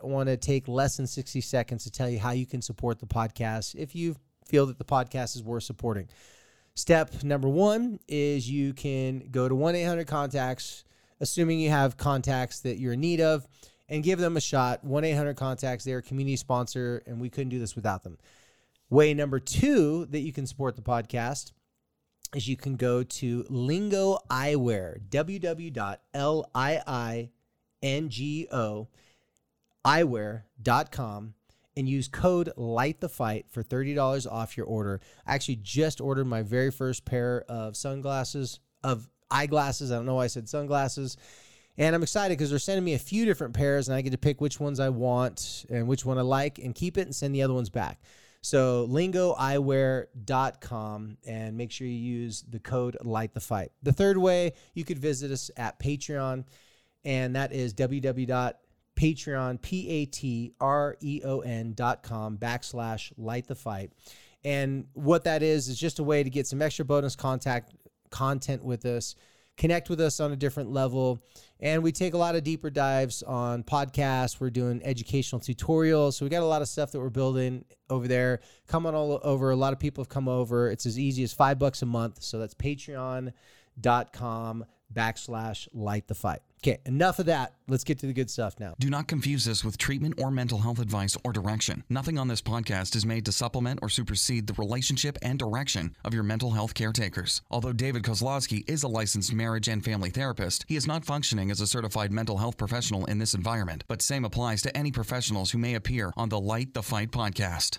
that, I want to take less than 60 seconds to tell you how you can support the podcast if you feel that the podcast is worth supporting. Step number one is you can go to 1-800-CONTACTS, assuming you have contacts that you're in need of, and give them a shot. 1-800-CONTACTS, they're a community sponsor, and we couldn't do this without them. Way number two that you can support the podcast is you can go to Lingo Eyewear, www.LingoEyewear.com, and use code Light the Fight for $30 off your order. I actually just ordered my very first pair of eyeglasses. I don't know why I said sunglasses. And I'm excited because they're sending me a few different pairs, and I get to pick which ones I want and which one I like and keep it and send the other ones back. So LingoEyewear.com, and make sure you use the code Light the Fight. The third way, you could visit us at Patreon, and that is www.patreon, patreon.com/Light the Fight. And what that is just a way to get some extra bonus content with us, connect with us on a different level. And we take a lot of deeper dives on podcasts. We're doing educational tutorials. So we got a lot of stuff that we're building over there. Come on all over. A lot of people have come over. It's as easy as $5 a month. So that's patreon.com/Light the Fight. Okay, enough of that. Let's get to the good stuff now. Do not confuse this with treatment or mental health advice or direction. Nothing on this podcast is made to supplement or supersede the relationship and direction of your mental health caretakers. Although David Kozlowski is a licensed marriage and family therapist, he is not functioning as a certified mental health professional in this environment. But same applies to any professionals who may appear on the Light the Fight podcast.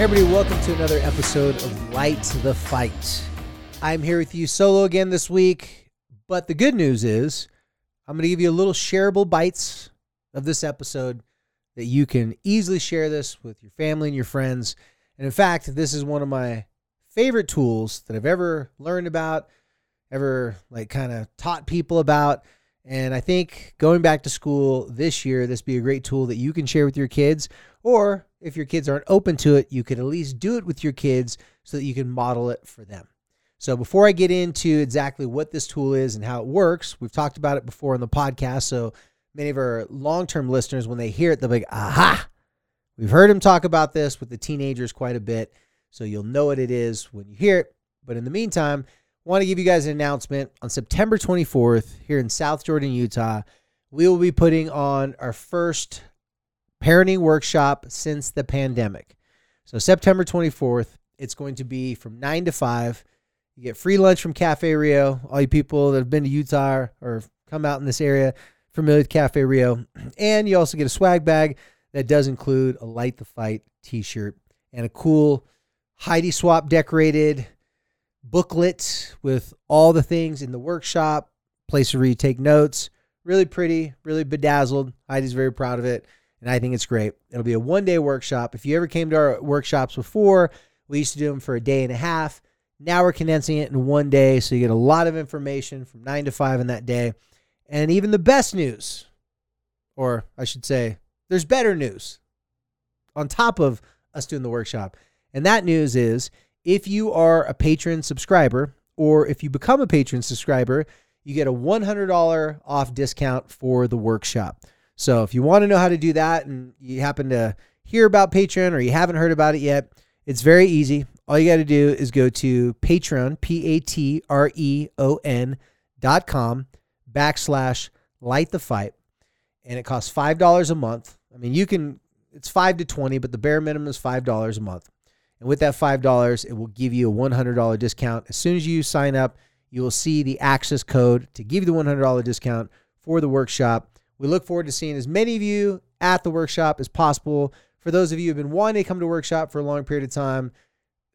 Everybody, welcome to another episode of Light the Fight. I'm here with you solo again this week, but the good news is I'm going to give you a little shareable bites of this episode that you can easily share this with your family and your friends. And in fact, this is one of my favorite tools that I've ever learned about, ever like kind of taught people about. And I think going back to school this year, this would be a great tool that you can share with your kids. Or if your kids aren't open to it, you could at least do it with your kids so that you can model it for them. So before I get into exactly what this tool is and how it works, we've talked about it before on the podcast. So many of our long-term listeners, when they hear it, they'll be like, aha, we've heard him talk about this with the teenagers quite a bit. So you'll know what it is when you hear it. But in the meantime, want to give you guys an announcement. On September 24th here in South Jordan, Utah, we will be putting on our first parenting workshop since the pandemic. So September 24th, it's going to be from 9 to 5. You get free lunch from Cafe Rio. All you people that have been to Utah or come out in this area, familiar with Cafe Rio. And you also get a swag bag that does include a Light the Fight t-shirt and a cool Heidi swap decorated booklet with all the things in the workshop, place where you take notes. Really pretty, really bedazzled. Heidi's very proud of it, and I think it's great. It'll be a one-day workshop. If you ever came to our workshops before, we used to do them for a day and a half. Now we're condensing it in one day, so you get a lot of information from 9 to 5 in that day. And even the best news, or I should say, there's better news on top of us doing the workshop. And that news is, if you are a Patreon subscriber, or if you become a Patreon subscriber, you get a $100 off discount for the workshop. So if you want to know how to do that and you happen to hear about Patreon or you haven't heard about it yet, it's very easy. All you got to do is go to Patreon, patreon.com/Light the Fight. And it costs $5 a month. I mean, it's 5 to 20, but the bare minimum is $5 a month. And with that $5, it will give you a $100 discount. As soon as you sign up, you will see the access code to give you the $100 discount for the workshop. We look forward to seeing as many of you at the workshop as possible. For those of you who have been wanting to come to workshop for a long period of time,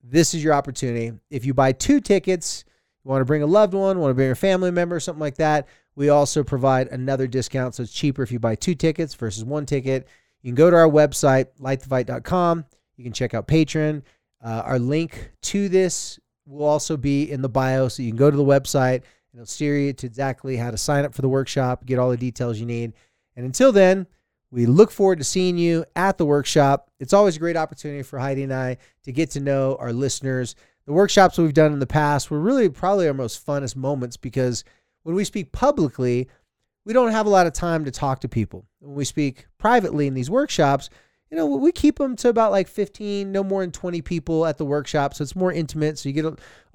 this is your opportunity. If you buy 2 tickets, you want to bring a loved one, want to bring a family member, something like that, we also provide another discount. So it's cheaper if you buy 2 tickets versus 1 ticket. You can go to our website, lightthefight.com. You can check out Patreon. Our link to this will also be in the bio, so you can go to the website, and it'll steer you to exactly how to sign up for the workshop, get all the details you need. And until then, we look forward to seeing you at the workshop. It's always a great opportunity for Heidi and I to get to know our listeners. The workshops we've done in the past were really probably our most funnest moments, because when we speak publicly, we don't have a lot of time to talk to people. When we speak privately in these workshops, you know, we keep them to about like 15, no more than 20 people at the workshop. So it's more intimate. So you get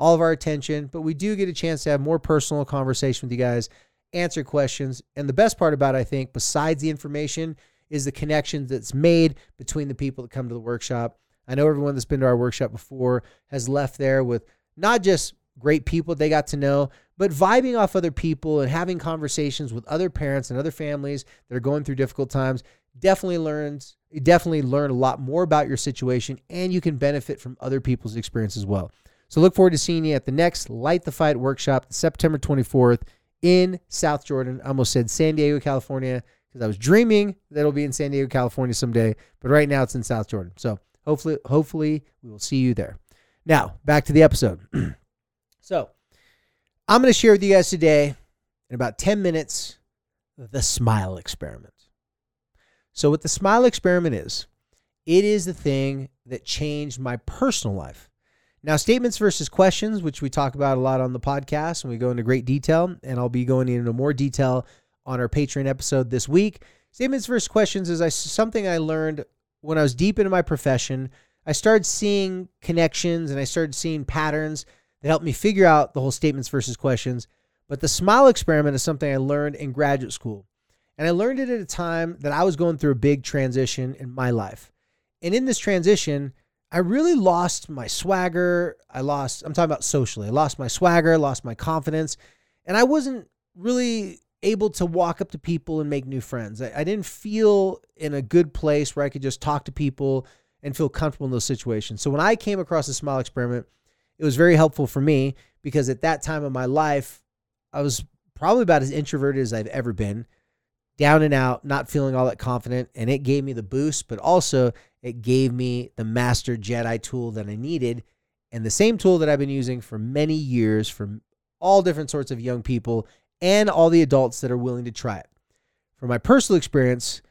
all of our attention, but we do get a chance to have more personal conversation with you guys, answer questions. And the best part about it, I think, besides the information, is the connections that's made between the people that come to the workshop. I know everyone that's been to our workshop before has left there with not just great people they got to know, but vibing off other people and having conversations with other parents and other families that are going through difficult times. You definitely learn a lot more about your situation, and you can benefit from other people's experience as well. So look forward to seeing you at the next Light the Fight workshop, September 24th in South Jordan. I almost said San Diego, California, because I was dreaming that it'll be in San Diego, California someday, but right now it's in South Jordan. So hopefully we will see you there. Now, back to the episode. So I'm going to share with you guys today, in about 10 minutes, the SMILE experiment. So what the SMILE experiment is, it is the thing that changed my personal life. Now, statements versus questions, which we talk about a lot on the podcast, and we go into great detail, and I'll be going into more detail on our Patreon episode this week. Statements versus questions is something I learned when I was deep into my profession. I started seeing connections, and I started seeing patterns that helped me figure out the whole statements versus questions. But the SMILE experiment is something I learned in graduate school. And I learned it at a time that I was going through a big transition in my life. And in this transition, I really lost my swagger. I'm talking about socially. I lost my swagger, lost my confidence. And I wasn't really able to walk up to people and make new friends. I didn't feel in a good place where I could just talk to people and feel comfortable in those situations. So when I came across the SMILE experiment, it was very helpful for me, because at that time of my life, I was probably about as introverted as I've ever been, down and out, not feeling all that confident. And it gave me the boost, but also it gave me the master Jedi tool that I needed, and the same tool that I've been using for many years for all different sorts of young people and all the adults that are willing to try it. From my personal experience,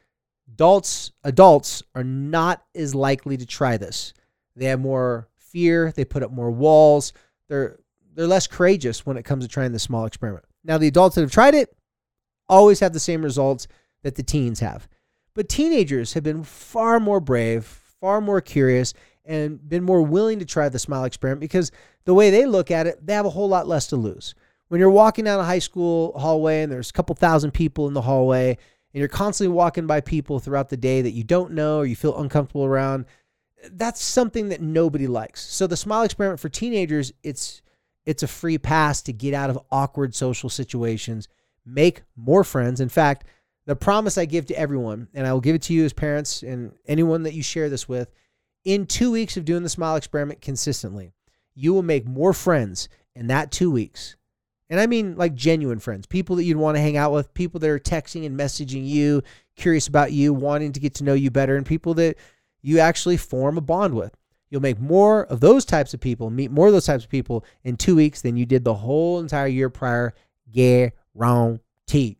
adults are not as likely to try this. They have more fear, they put up more walls, they're less courageous when it comes to trying the small experiment. Now, the adults that have tried it always have the same results that the teens have. But teenagers have been far more brave, far more curious, and been more willing to try the SMILE experiment, because the way they look at it, they have a whole lot less to lose. When you're walking down a high school hallway and there's a couple thousand people in the hallway, and you're constantly walking by people throughout the day that you don't know or you feel uncomfortable around, that's something that nobody likes. So the SMILE experiment for teenagers, it's a free pass to get out of awkward social situations, make more friends. In fact, the promise I give to everyone, and I will give it to you as parents and anyone that you share this with, in 2 weeks of doing the SMILE experiment consistently, you will make more friends in that 2 weeks. And I mean like genuine friends, people that you'd want to hang out with, people that are texting and messaging you, curious about you, wanting to get to know you better, and people that you actually form a bond with. You'll make more of those types of people, meet more of those types of people in 2 weeks than you did the whole entire year prior. Guaranteed.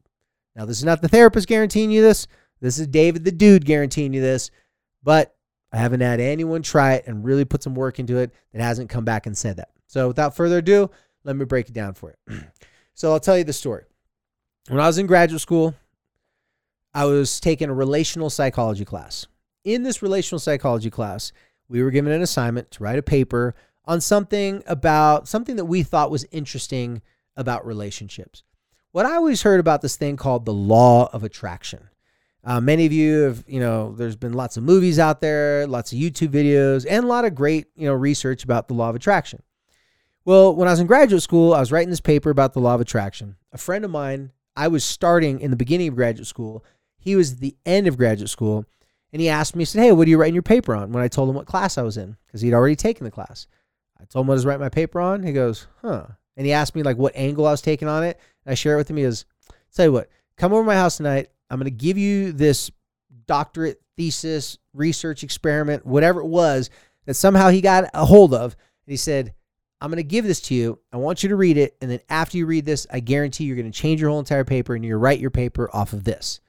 Now, this is not the therapist guaranteeing you this. This is David the Dude guaranteeing you this. But I haven't had anyone try it and really put some work into it that hasn't come back and said that. So without further ado, let me break it down for you. So I'll tell you the story. When I was in graduate school, I was taking a relational psychology class. In this relational psychology class, we were given an assignment to write a paper on something that we thought was interesting about relationships. What I always heard about this thing called the law of attraction. Many of you have, there's been lots of movies out there, lots of YouTube videos, and a lot of great, research about the law of attraction. Well, when I was in graduate school, I was writing this paper about the law of attraction. A friend of mine, I was starting in the beginning of graduate school. He was at the end of graduate school. And he asked me, he said, "Hey, what are you writing your paper on?" When I told him what class I was in, because he'd already taken the class. I told him what I was writing my paper on. He goes, "Huh." And he asked me like what angle I was taking on it. And I share it with him. He goes, "Tell you what, come over to my house tonight. I'm going to give you this doctorate thesis, research experiment, whatever it was that somehow he got a hold of." And he said, "I'm going to give this to you. I want you to read it. And then after you read this, I guarantee you're going to change your whole entire paper, and you're going to write your paper off of this."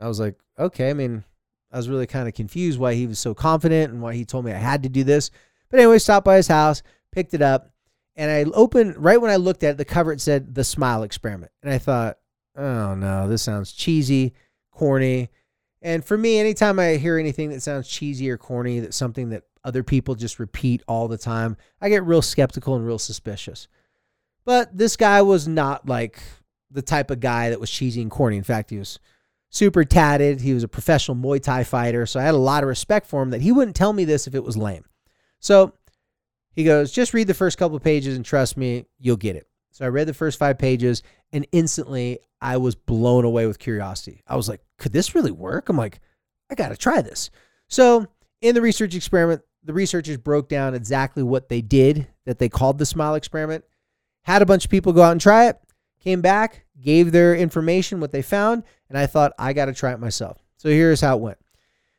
I was like, okay. I mean, I was really kind of confused why he was so confident and why he told me I had to do this. But anyway, stopped by his house, picked it up, and I opened, right when I looked at it, the cover, it said The Smile Experiment. And I thought, oh no, this sounds cheesy, corny. And for me, anytime I hear anything that sounds cheesy or corny, that's something that other people just repeat all the time, I get real skeptical and real suspicious. But this guy was not like the type of guy that was cheesy and corny. In fact, he was super tatted. He was a professional Muay Thai fighter. So I had a lot of respect for him that he wouldn't tell me this if it was lame. So he goes, just read the first couple of pages and trust me, you'll get it. So I read the first 5 pages and instantly I was blown away with curiosity. I was like, could this really work? I'm like, I got to try this. So in the research experiment, the researchers broke down exactly what they did that they called the Smile Experiment, had a bunch of people go out and try it, came back, gave their information, what they found, and I thought, I got to try it myself. So here's how it went.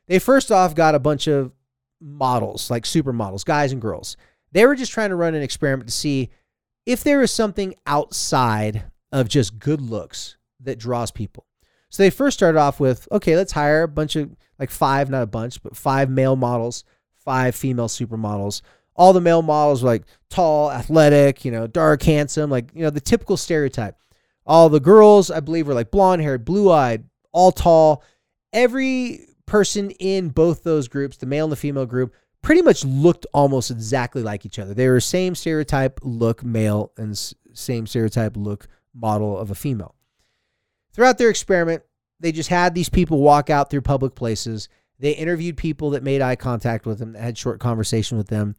They first off got a bunch of models, like supermodels, guys and girls. They were just trying to run an experiment to see if there is something outside of just good looks that draws people. So they first started off with, okay, let's hire a bunch of, like 5 male models, 5 female supermodels. All the male models were like tall, athletic, dark, handsome, the typical stereotype. All the girls, I believe, were like blonde-haired, blue-eyed, all tall. Every person in both those groups, the male and the female group, pretty much looked almost exactly like each other. They were same stereotype look male and same stereotype look model of a female. Throughout their experiment, they just had these people walk out through public places. They interviewed people that made eye contact with them, that had short conversation with them.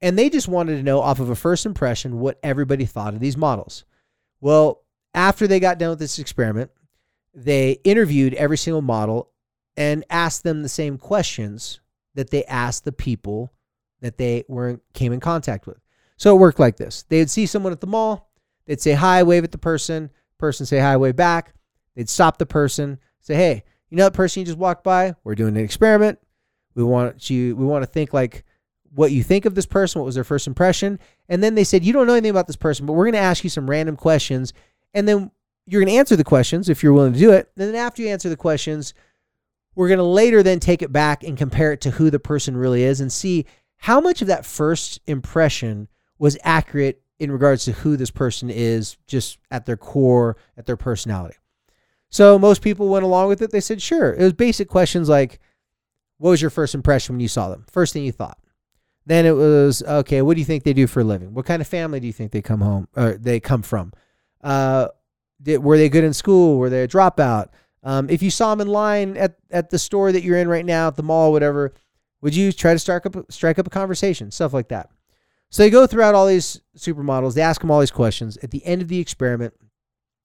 And they just wanted to know off of a first impression what everybody thought of these models. Well, after they got done with this experiment, they interviewed every single model and asked them the same questions that they asked the people that they came in contact with. So it worked like this. They would see someone at the mall. They'd say hi, wave at the person. Person say hi, wave back. They'd stop the person, say, hey, you know that person you just walked by? We're doing an experiment. We want to think like what you think of this person, what was their first impression. And then they said, you don't know anything about this person, but we're going to ask you some random questions. And then you're going to answer the questions if you're willing to do it. And then after you answer the questions, we're going to later then take it back and compare it to who the person really is and see how much of that first impression was accurate in regards to who this person is, just at their core, at their personality. So most people went along with it. They said, sure. It was basic questions like, what was your first impression when you saw them? First thing you thought. Then it was, okay, what do you think they do for a living? What kind of family do you think they come from? Were they good in school? Were they a dropout? If you saw them in line at the store that you're in right now, at the mall, whatever, would you try to strike up a conversation? Stuff like that. So they go throughout all these supermodels. They ask them all these questions. At the end of the experiment,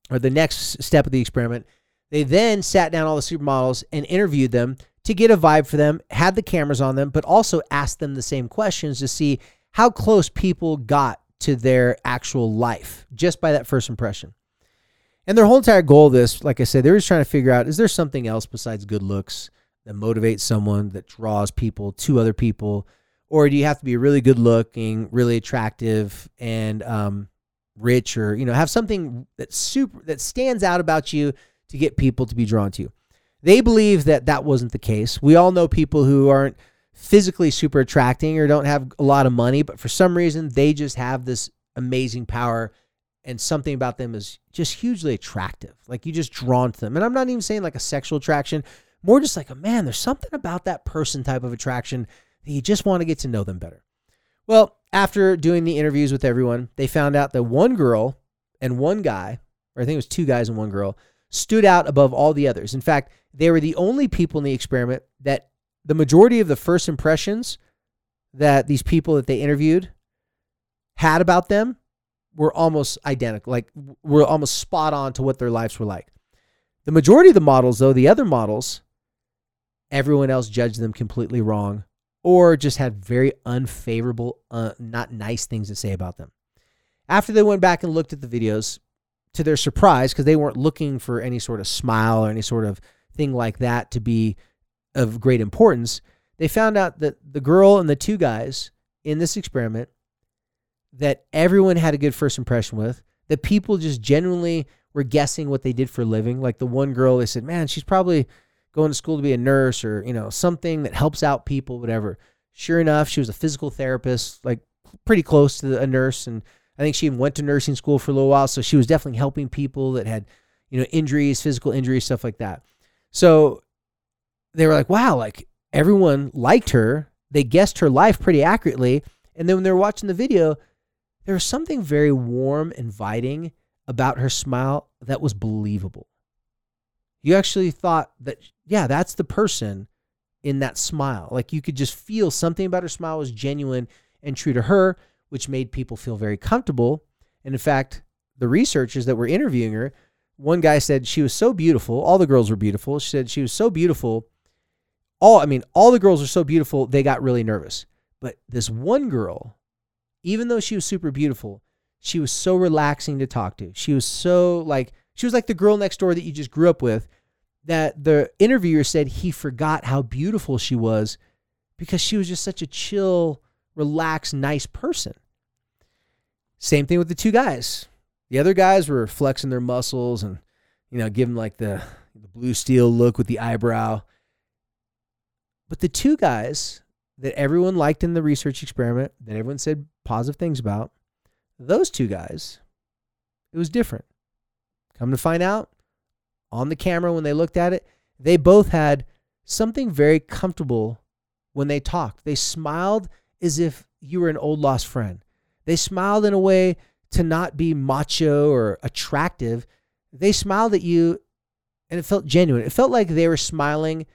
or the next step of the experiment, they then sat down all the supermodels and interviewed them to get a vibe for them, had the cameras on them, but also asked them the same questions to see how close people got to their actual life just by that first impression. And their whole entire goal of this, like I said, they were just trying to figure out, is there something else besides good looks that motivates someone, that draws people to other people? Or do you have to be really good looking, really attractive, and rich, or have something that stands out about you to get people to be drawn to you? They believe that wasn't the case. We all know people who aren't physically super attracting or don't have a lot of money, but for some reason, they just have this amazing power and something about them is just hugely attractive. Like you just drawn to them. And I'm not even saying like a sexual attraction, more just like, man, there's something about that person type of attraction that you just want to get to know them better. Well, after doing the interviews with everyone, they found out that one girl and one guy, or I think it was 2 guys and 1 girl, stood out above all the others. In fact, they were the only people in the experiment that the majority of the first impressions that these people that they interviewed had about them were almost identical, like were almost spot on to what their lives were like. The majority of the models, though, the other models, everyone else judged them completely wrong or just had very unfavorable, not nice things to say about them. After they went back and looked at the videos, to their surprise, because they weren't looking for any sort of smile or any sort of thing like that to be of great importance, they found out that the girl and the 2 guys in this experiment that everyone had a good first impression with, that people just genuinely were guessing what they did for a living. Like the one girl, they said, man, she's probably going to school to be a nurse or, you know, something that helps out people, whatever. Sure enough, she was a physical therapist, like pretty close to a nurse. And I think she even went to nursing school for a little while. So she was definitely helping people that had, you know, injuries, physical injuries, stuff like that. So they were like, wow, like everyone liked her. They guessed her life pretty accurately. And then when they were watching the video, there was something very warm, inviting about her smile that was believable. You actually thought that, yeah, that's the person in that smile. Like you could just feel something about her smile was genuine and true to her, which made people feel very comfortable. And in fact, the researchers that were interviewing her, one guy said she was so beautiful. All the girls were beautiful. She said she was so beautiful. All the girls are so beautiful, they got really nervous. But this one girl, even though she was super beautiful, she was so relaxing to talk to. She was so like, she was like the girl next door that you just grew up with, that the interviewer said he forgot how beautiful she was because she was just such a chill, relaxed, nice person. Same thing with the two guys. The other guys were flexing their muscles and, you know, giving like the blue steel look with the eyebrow. But the two guys that everyone liked in the research experiment, that everyone said positive things about, those two guys, it was different. Come to find out, on the camera when they looked at it, they both had something very comfortable when they talked. They smiled as if you were an old lost friend. They smiled in a way to not be macho or attractive. They smiled at you and it felt genuine. It felt like they were smiling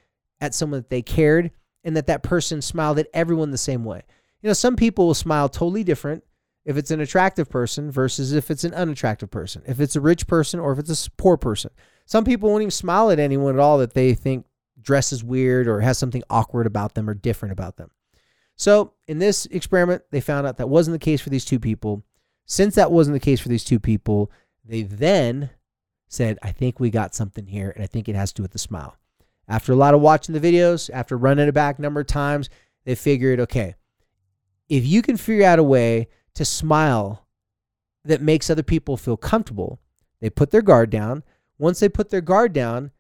at someone that they cared, and that person smiled at everyone the same way. You know, some people will smile totally different if it's an attractive person versus if it's an unattractive person, if it's a rich person or if it's a poor person. Some people won't even smile at anyone at all that they think dresses weird or has something awkward about them or different about them. So in this experiment, they found out that wasn't the case for these two people. Since that wasn't the case for these two people, they then said, I think we got something here, and I think it has to do with the smile. After a lot of watching the videos, after running it back a number of times, they figured, okay, if you can figure out a way to smile that makes other people feel comfortable, they put their guard down. Once they put their guard down,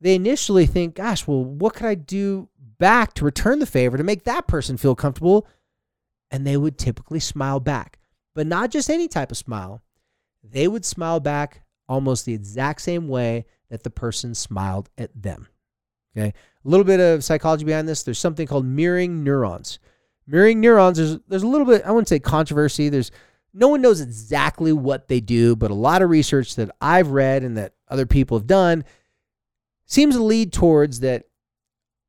they initially think, gosh, well, what could I do back to return the favor to make that person feel comfortable? And they would typically smile back, but not just any type of smile. They would smile back almost the exact same way that the person smiled at them. Okay. A little bit of psychology behind this. There's something called mirroring neurons. Mirroring neurons, there's a little bit, I wouldn't say controversy. No one knows exactly what they do, but a lot of research that I've read and that other people have done seems to lead towards that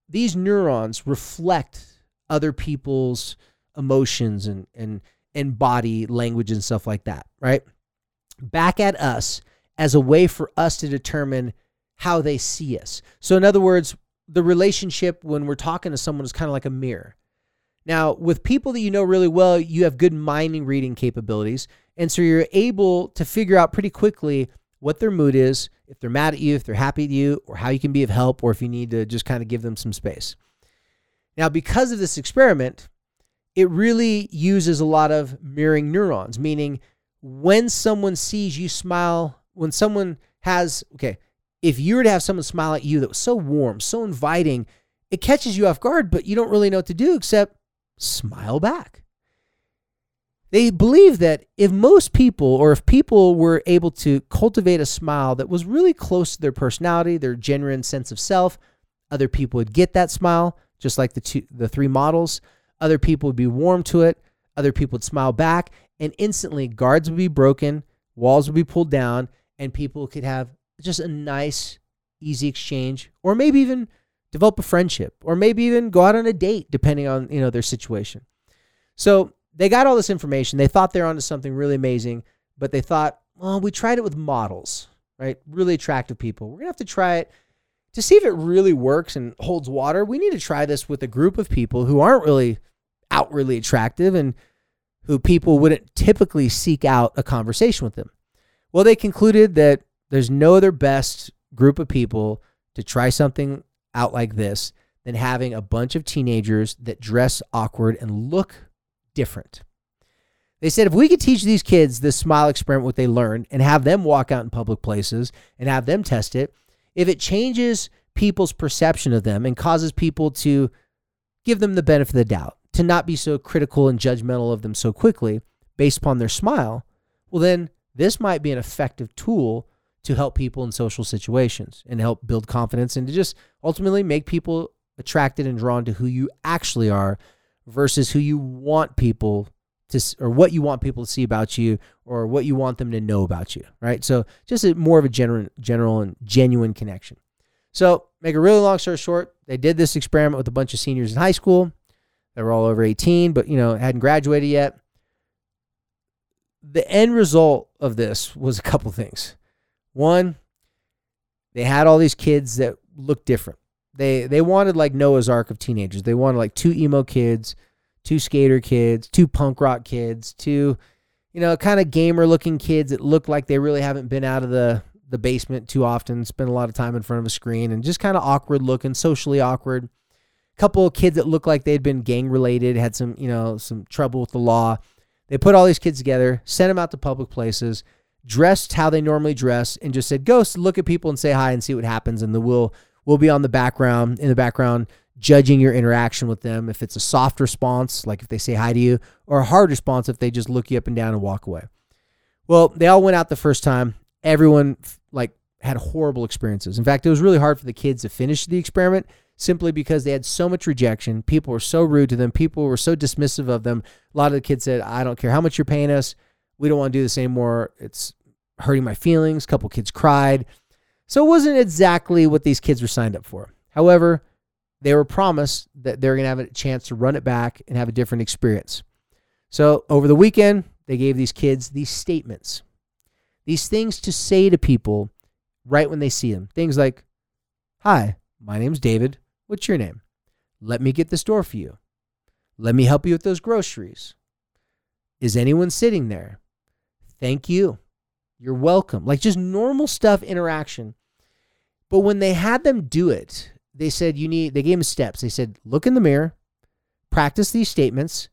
these neurons reflect other people's emotions and body language and stuff like that, right? Back at us as a way for us to determine how they see us. So in other words, the relationship when we're talking to someone is kind of like a mirror. Now, with people that you know really well, you have good mind reading capabilities. And so you're able to figure out pretty quickly what their mood is, if they're mad at you, if they're happy at you, or how you can be of help, or if you need to just kind of give them some space. Now, because of this experiment, it really uses a lot of mirroring neurons, meaning when someone sees you smile, when someone has, okay, if you were to have someone smile at you that was so warm, so inviting, it catches you off guard, but you don't really know what to do except smile back. They believe that if most people, or if people were able to cultivate a smile that was really close to their personality, their genuine sense of self, other people would get that smile, just like the three models. Other people would be warm to it. Other people would smile back, and instantly guards would be broken, walls would be pulled down, and people could have just a nice, easy exchange, or maybe even develop a friendship, or maybe even go out on a date, depending on, you know, their situation. So they got all this information. They thought they're onto something really amazing, but they thought, well, we tried it with models, right? Really attractive people. We're gonna have to try it to see if it really works and holds water. We need to try this with a group of people who aren't really outwardly attractive and who people wouldn't typically seek out a conversation with them. Well, they concluded that there's no other best group of people to try something out like this than having a bunch of teenagers that dress awkward and look different. They said if we could teach these kids this smile experiment, what they learned, and have them walk out in public places and have them test it, if it changes people's perception of them and causes people to give them the benefit of the doubt, to not be so critical and judgmental of them so quickly based upon their smile, well, then this might be an effective tool to help people in social situations and help build confidence and to just ultimately make people attracted and drawn to who you actually are versus who you want people to, or what you want people to see about you or what you want them to know about you, right? So just more of a general and genuine connection. So make a really long story short, they did this experiment with a bunch of seniors in high school. They were all over 18, but hadn't graduated yet. The end result of this was a couple things. One, they had all these kids that looked different. They wanted like Noah's Ark of teenagers. They wanted like 2 emo kids, 2 skater kids, 2 punk rock kids, 2, kind of gamer looking kids that look like they really haven't been out of the basement too often, spend a lot of time in front of a screen and just kind of awkward looking, socially awkward. Couple of kids that looked like they'd been gang related, had some, some trouble with the law. They put all these kids together, sent them out to public places, dressed how they normally dress, and just said, go look at people and say hi and see what happens. And we'll be in the background, judging your interaction with them. If it's a soft response, like if they say hi to you, or a hard response, if they just look you up and down and walk away. Well, they all went out the first time. Everyone had horrible experiences. In fact, it was really hard for the kids to finish the experiment simply because they had so much rejection. People were so rude to them. People were so dismissive of them. A lot of the kids said, I don't care how much you're paying us. We don't want to do this anymore. It's hurting my feelings. A couple kids cried. So it wasn't exactly what these kids were signed up for. However, they were promised that they're going to have a chance to run it back and have a different experience. So over the weekend, they gave these kids these statements, these things to say to people right when they see them. Things like, hi, my name's David. What's your name? Let me get this door for you. Let me help you with those groceries. Is anyone sitting there? Thank you. You're welcome. Like just normal stuff, interaction. But when they had them do it, they said they gave them steps. They said, look in the mirror, practice these statements,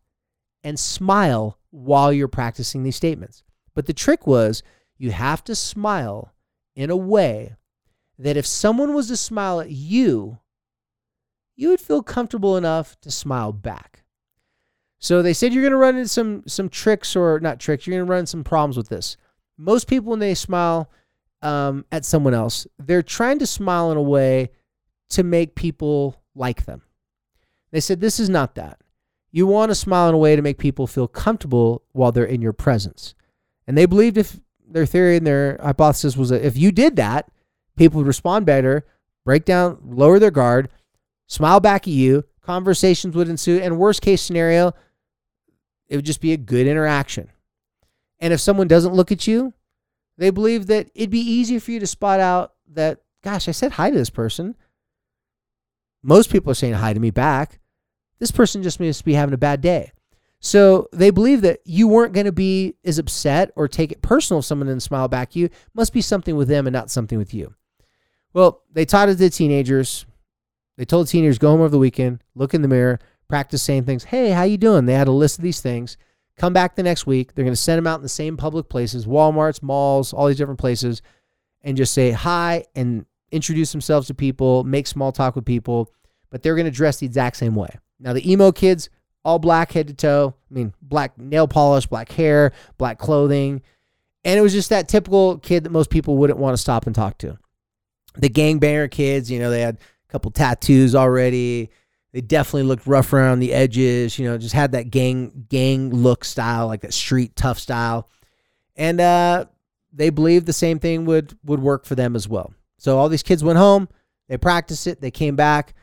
and smile while you're practicing these statements. But the trick was you have to smile in a way that if someone was to smile at you, you would feel comfortable enough to smile back. So they said you're going to run into some tricks, or not tricks, you're going to run into some problems with this. Most people, when they smile at someone else, they're trying to smile in a way to make people like them. They said this is not that. You want to smile in a way to make people feel comfortable while they're in your presence. And they believed their theory and their hypothesis was that if you did that, people would respond better, break down, lower their guard, smile back at you, conversations would ensue, and worst case scenario, it would just be a good interaction. And if someone doesn't look at you, they believe that it'd be easier for you to spot out that, gosh, I said hi to this person. Most people are saying hi to me back. This person just must be having a bad day. So they believe that you weren't going to be as upset or take it personal if someone didn't smile back at you. It must be something with them and not something with you. Well, they taught it to the teenagers. They told the teenagers, go home over the weekend, look in the mirror, practice saying things. Hey, how you doing? They had a list of these things. Come back the next week. They're going to send them out in the same public places, Walmarts, malls, all these different places, and just say hi and introduce themselves to people, make small talk with people, but they're going to dress the exact same way. Now, the emo kids, all black head to toe. I mean, black nail polish, black hair, black clothing. And it was just that typical kid that most people wouldn't want to stop and talk to. The gangbanger kids, they had a couple tattoos already. They definitely looked rough around the edges, just had that gang look style, like that street tough style. And they believed the same thing would work for them as well. So all these kids went home, they practiced it, they came back.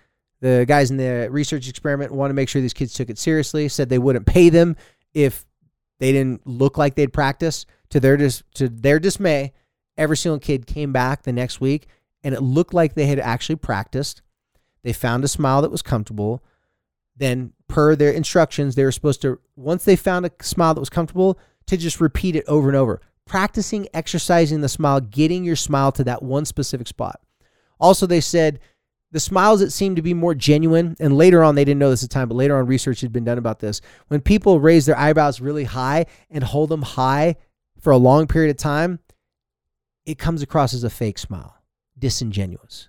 The guys in the research experiment wanted to make sure these kids took it seriously, said they wouldn't pay them if they didn't look like they'd practice. To their dismay, every single kid came back the next week, and it looked like they had actually practiced. They found a smile that was comfortable. Then, per their instructions, they were supposed to, once they found a smile that was comfortable, to just repeat it over and over. Practicing, exercising the smile, getting your smile to that one specific spot. Also, they said, the smiles that seemed to be more genuine, and later on, they didn't know this at the time, but later on research had been done about this. When people raise their eyebrows really high and hold them high for a long period of time, it comes across as a fake smile, disingenuous.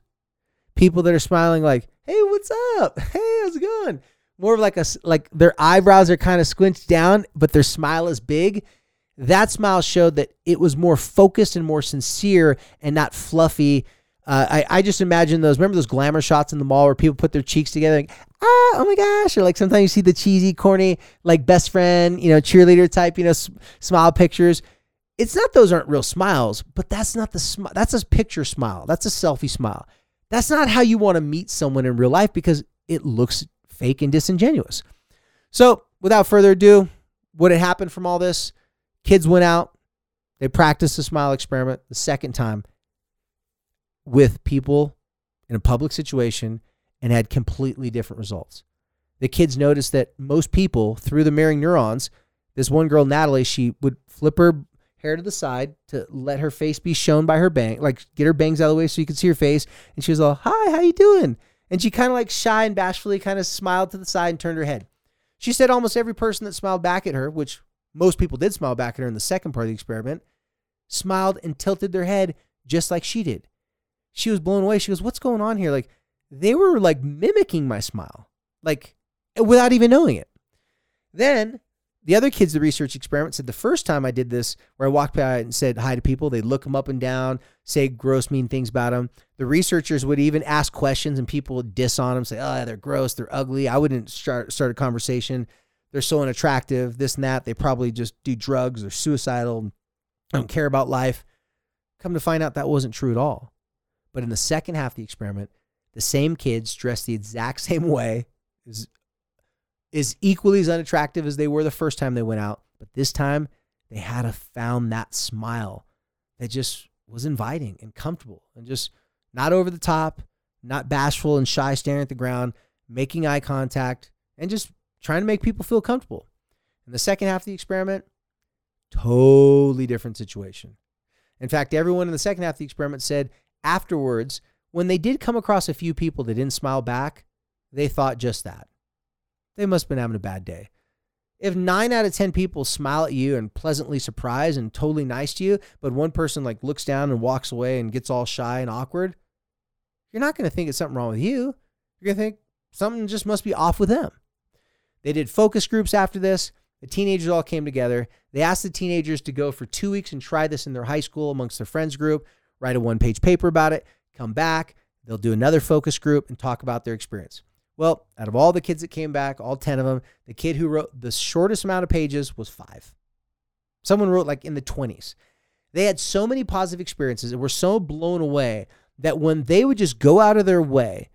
people that are smiling like, hey, what's up? Hey, how's it going? More of like a, like their eyebrows are kind of squinched down, but their smile is big. That smile showed that it was more focused and more sincere and not fluffy. I just imagine those, remember those glamour shots in the mall where people put their cheeks together and, oh my gosh. Or like sometimes you see the cheesy, corny, like best friend, you know, cheerleader type, you know, smile pictures. It's not, those aren't real smiles, but that's not the smile. That's a picture smile. That's a selfie smile. That's not how you want to meet someone in real life because it looks fake and disingenuous. So without further ado, what had happened from all this, kids went out, they practiced the smile experiment the second time with people in a public situation and had completely different results. The kids noticed that most people, through the mirroring neurons, this one girl, Natalie, she would flip her hair to the side to let her face be shown by her bang, like get her bangs out of the way so you could see her face. And she was all, hi, how you doing? And she kind of like shy and bashfully kind of smiled to the side and turned her head. She said almost every person that smiled back at her, which most people did smile back at her in the second part of the experiment, smiled and tilted their head just like she did. She was blown away. She goes, what's going on here? Like, they were like mimicking my smile, like without even knowing it. Then the other kids, the research experiment said the first time I did this, where I walked by and said hi to people, they'd look them up and down, say gross, mean things about them. The researchers would even ask questions and people would diss on them, say, oh, they're gross, they're ugly. I wouldn't start a conversation. They're so unattractive, this and that. They probably just do drugs. They're suicidal. Don't care about life. Come to find out that wasn't true at all. But in the second half of the experiment, the same kids dressed the exact same way, is equally as unattractive as they were the first time they went out. But this time, they had found that smile that just was inviting and comfortable and just not over the top, not bashful and shy, staring at the ground, making eye contact, and just trying to make people feel comfortable. In the second half of the experiment, totally different situation. In fact, everyone in the second half of the experiment said afterwards, when they did come across a few people that didn't smile back, they thought just that. They must have been having a bad day. If 9 out of 10 people smile at you and pleasantly surprised and totally nice to you, but one person like looks down and walks away and gets all shy and awkward, you're not going to think it's something wrong with you. You're going to think something just must be off with them. They did focus groups after this. The teenagers all came together. They asked the teenagers to go for 2 weeks and try this in their high school amongst their friends group, write a 1-page paper about it, come back. They'll do another focus group and talk about their experience. Well, out of all the kids that came back, all 10 of them, the kid who wrote the shortest amount of pages was 5. Someone wrote like in the 20s. They had so many positive experiences and were so blown away that when they would just go out of their way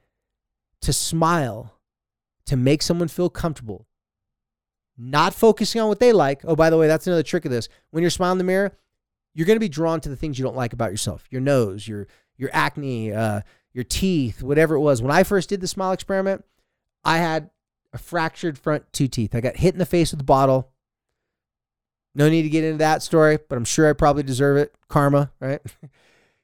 to smile, to make someone feel comfortable, not focusing on what they like. Oh, by the way, that's another trick of this. When you're smiling in the mirror, you're going to be drawn to the things you don't like about yourself, your nose, your acne, your teeth, whatever it was. When I first did the smile experiment, I had a fractured front 2 teeth. I got hit in the face with a bottle. No need to get into that story, but I'm sure I probably deserve it. Karma, right?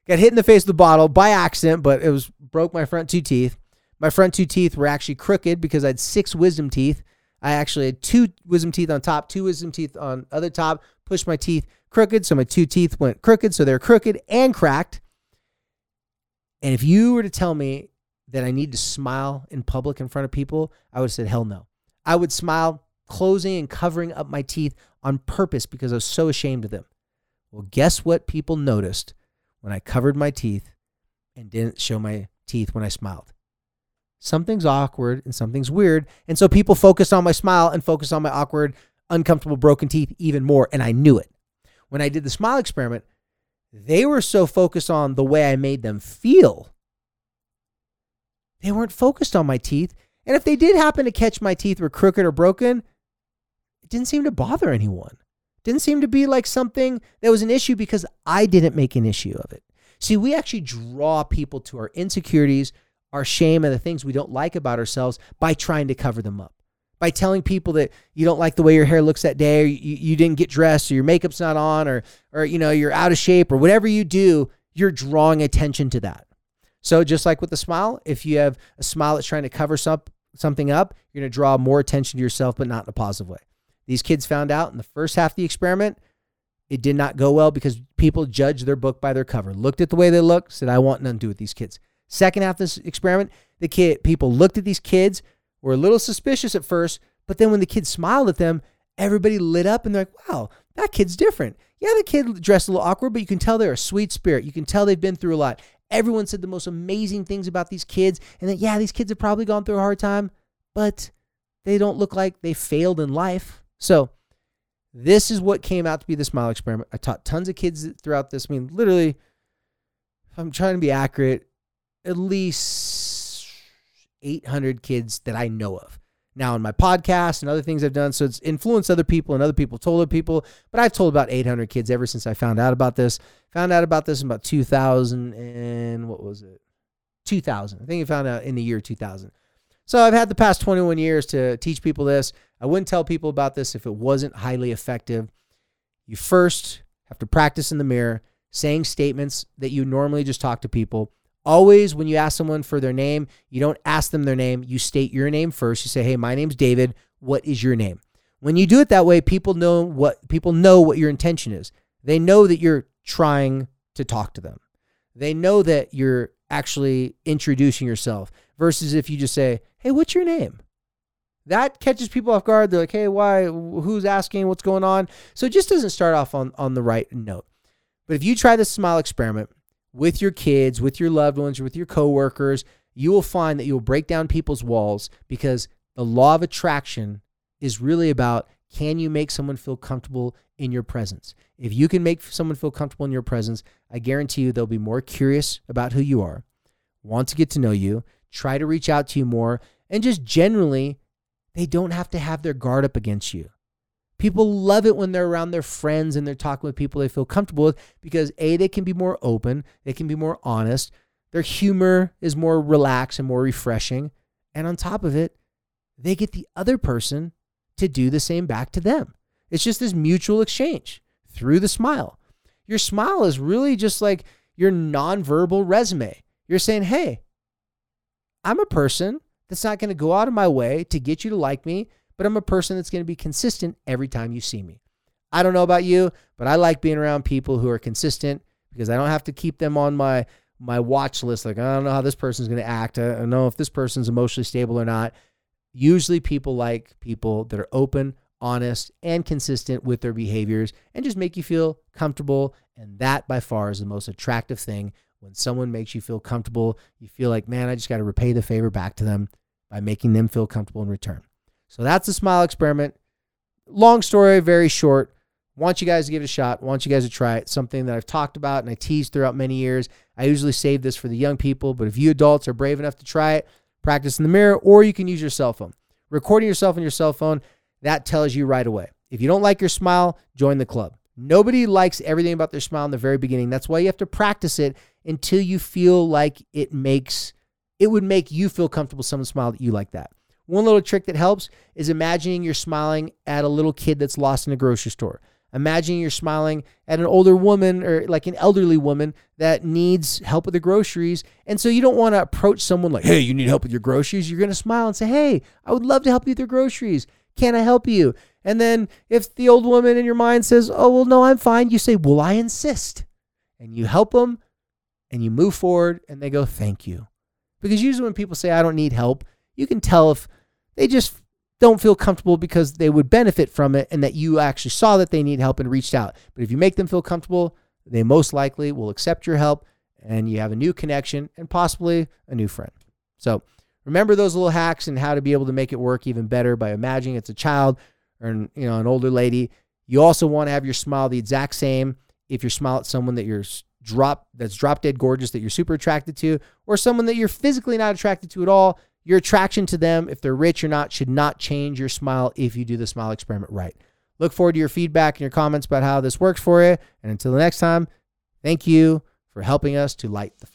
Got hit in the face with a bottle by accident, but it was broke my front 2 teeth. My front 2 teeth were actually crooked because I had 6 wisdom teeth. I actually had 2 wisdom teeth on top, 2 wisdom teeth on other top, pushed my teeth crooked. So my 2 teeth went crooked. So they're crooked and cracked. And if you were to tell me that I need to smile in public in front of people, I would have said, hell no. I would smile closing and covering up my teeth on purpose because I was so ashamed of them. Well, guess what people noticed when I covered my teeth and didn't show my teeth when I smiled? Something's awkward and something's weird. And so people focused on my smile and focused on my awkward, uncomfortable, broken teeth even more. And I knew it. When I did the smile experiment, they were so focused on the way I made them feel. They weren't focused on my teeth. And if they did happen to catch my teeth were crooked or broken, it didn't seem to bother anyone. It didn't seem to be like something that was an issue because I didn't make an issue of it. See, we actually draw people to our insecurities, our shame, and the things we don't like about ourselves by trying to cover them up, by telling people that you don't like the way your hair looks that day, or you didn't get dressed, or your makeup's not on, or you know, you're out of shape, or whatever you do, you're drawing attention to that. So just like with the smile, if you have a smile that's trying to cover something up, you're going to draw more attention to yourself, but not in a positive way. These kids found out in the first half of the experiment, it did not go well because people judged their book by their cover, looked at the way they look, said, I want nothing to do with these kids. Second half of this experiment, the people looked at these kids, were a little suspicious at first, but then when the kids smiled at them, everybody lit up and they're like, wow, that kid's different. Yeah, the kid dressed a little awkward, but you can tell they're a sweet spirit. You can tell they've been through a lot. Everyone said the most amazing things about these kids, and that, yeah, these kids have probably gone through a hard time, but they don't look like they failed in life. So this is what came out to be the SMILE experiment. I taught tons of kids throughout this. I mean, literally, if I'm trying to be accurate, at least 800 kids that I know of. Now in my podcast and other things I've done, so it's influenced other people and other people told other people, but I've told about 800 kids ever since I found out about this. Found out about this in about 2000 and what was it? 2000. I think I found out in the year 2000. So I've had the past 21 years to teach people this. I wouldn't tell people about this if it wasn't highly effective. You first have to practice in the mirror, saying statements that you normally just talk to people. Always, when you ask someone for their name, you don't ask them their name. You state your name first. You say, hey, my name's David. What is your name? When you do it that way, people know what your intention is. They know that you're trying to talk to them. They know that you're actually introducing yourself versus if you just say, hey, what's your name? That catches people off guard. They're like, hey, why? Who's asking? What's going on? So it just doesn't start off on the right note. But if you try this SMILE experiment, with your kids, with your loved ones, with your coworkers, you will find that you will break down people's walls because the law of attraction is really about, can you make someone feel comfortable in your presence? If you can make someone feel comfortable in your presence, I guarantee you they'll be more curious about who you are, want to get to know you, try to reach out to you more, and just generally, they don't have to have their guard up against you. People love it when they're around their friends and they're talking with people they feel comfortable with because A, they can be more open, they can be more honest, their humor is more relaxed and more refreshing, and on top of it, they get the other person to do the same back to them. It's just this mutual exchange through the smile. Your smile is really just like your nonverbal resume. You're saying, hey, I'm a person that's not going to go out of my way to get you to like me, but I'm a person that's going to be consistent every time you see me. I don't know about you, but I like being around people who are consistent because I don't have to keep them on my watch list. Like, I don't know how this person's going to act. I don't know if this person's emotionally stable or not. Usually people like people that are open, honest, and consistent with their behaviors and just make you feel comfortable. And that by far is the most attractive thing. When someone makes you feel comfortable, you feel like, man, I just got to repay the favor back to them by making them feel comfortable in return. So that's the SMILE experiment. Long story, very short. Want you guys to give it a shot. Want you guys to try it. Something that I've talked about and I teased throughout many years. I usually save this for the young people, but if you adults are brave enough to try it, practice in the mirror, or you can use your cell phone. Recording yourself on your cell phone, that tells you right away. If you don't like your smile, join the club. Nobody likes everything about their smile in the very beginning. That's why you have to practice it until you feel like it would make you feel comfortable someone smiled at you like that. One little trick that helps is imagining you're smiling at a little kid that's lost in a grocery store. Imagining you're smiling at an older woman or like an elderly woman that needs help with the groceries. And so you don't want to approach someone like, hey, you need help with your groceries. You're going to smile and say, hey, I would love to help you with your groceries. Can I help you? And then if the old woman in your mind says, oh, well, no, I'm fine. You say, well, I insist. And you help them and you move forward and they go, thank you. Because usually when people say, I don't need help, you can tell if they just don't feel comfortable because they would benefit from it and that you actually saw that they need help and reached out. But if you make them feel comfortable, they most likely will accept your help and you have a new connection and possibly a new friend. So remember those little hacks and how to be able to make it work even better by imagining it's a child or an older lady. You also want to have your smile the exact same if you smile at someone that you're that's drop dead gorgeous that you're super attracted to or someone that you're physically not attracted to at all. Your attraction to them, if they're rich or not, should not change your smile if you do the SMILE experiment right. Look forward to your feedback and your comments about how this works for you. And until the next time, thank you for helping us to light the fire.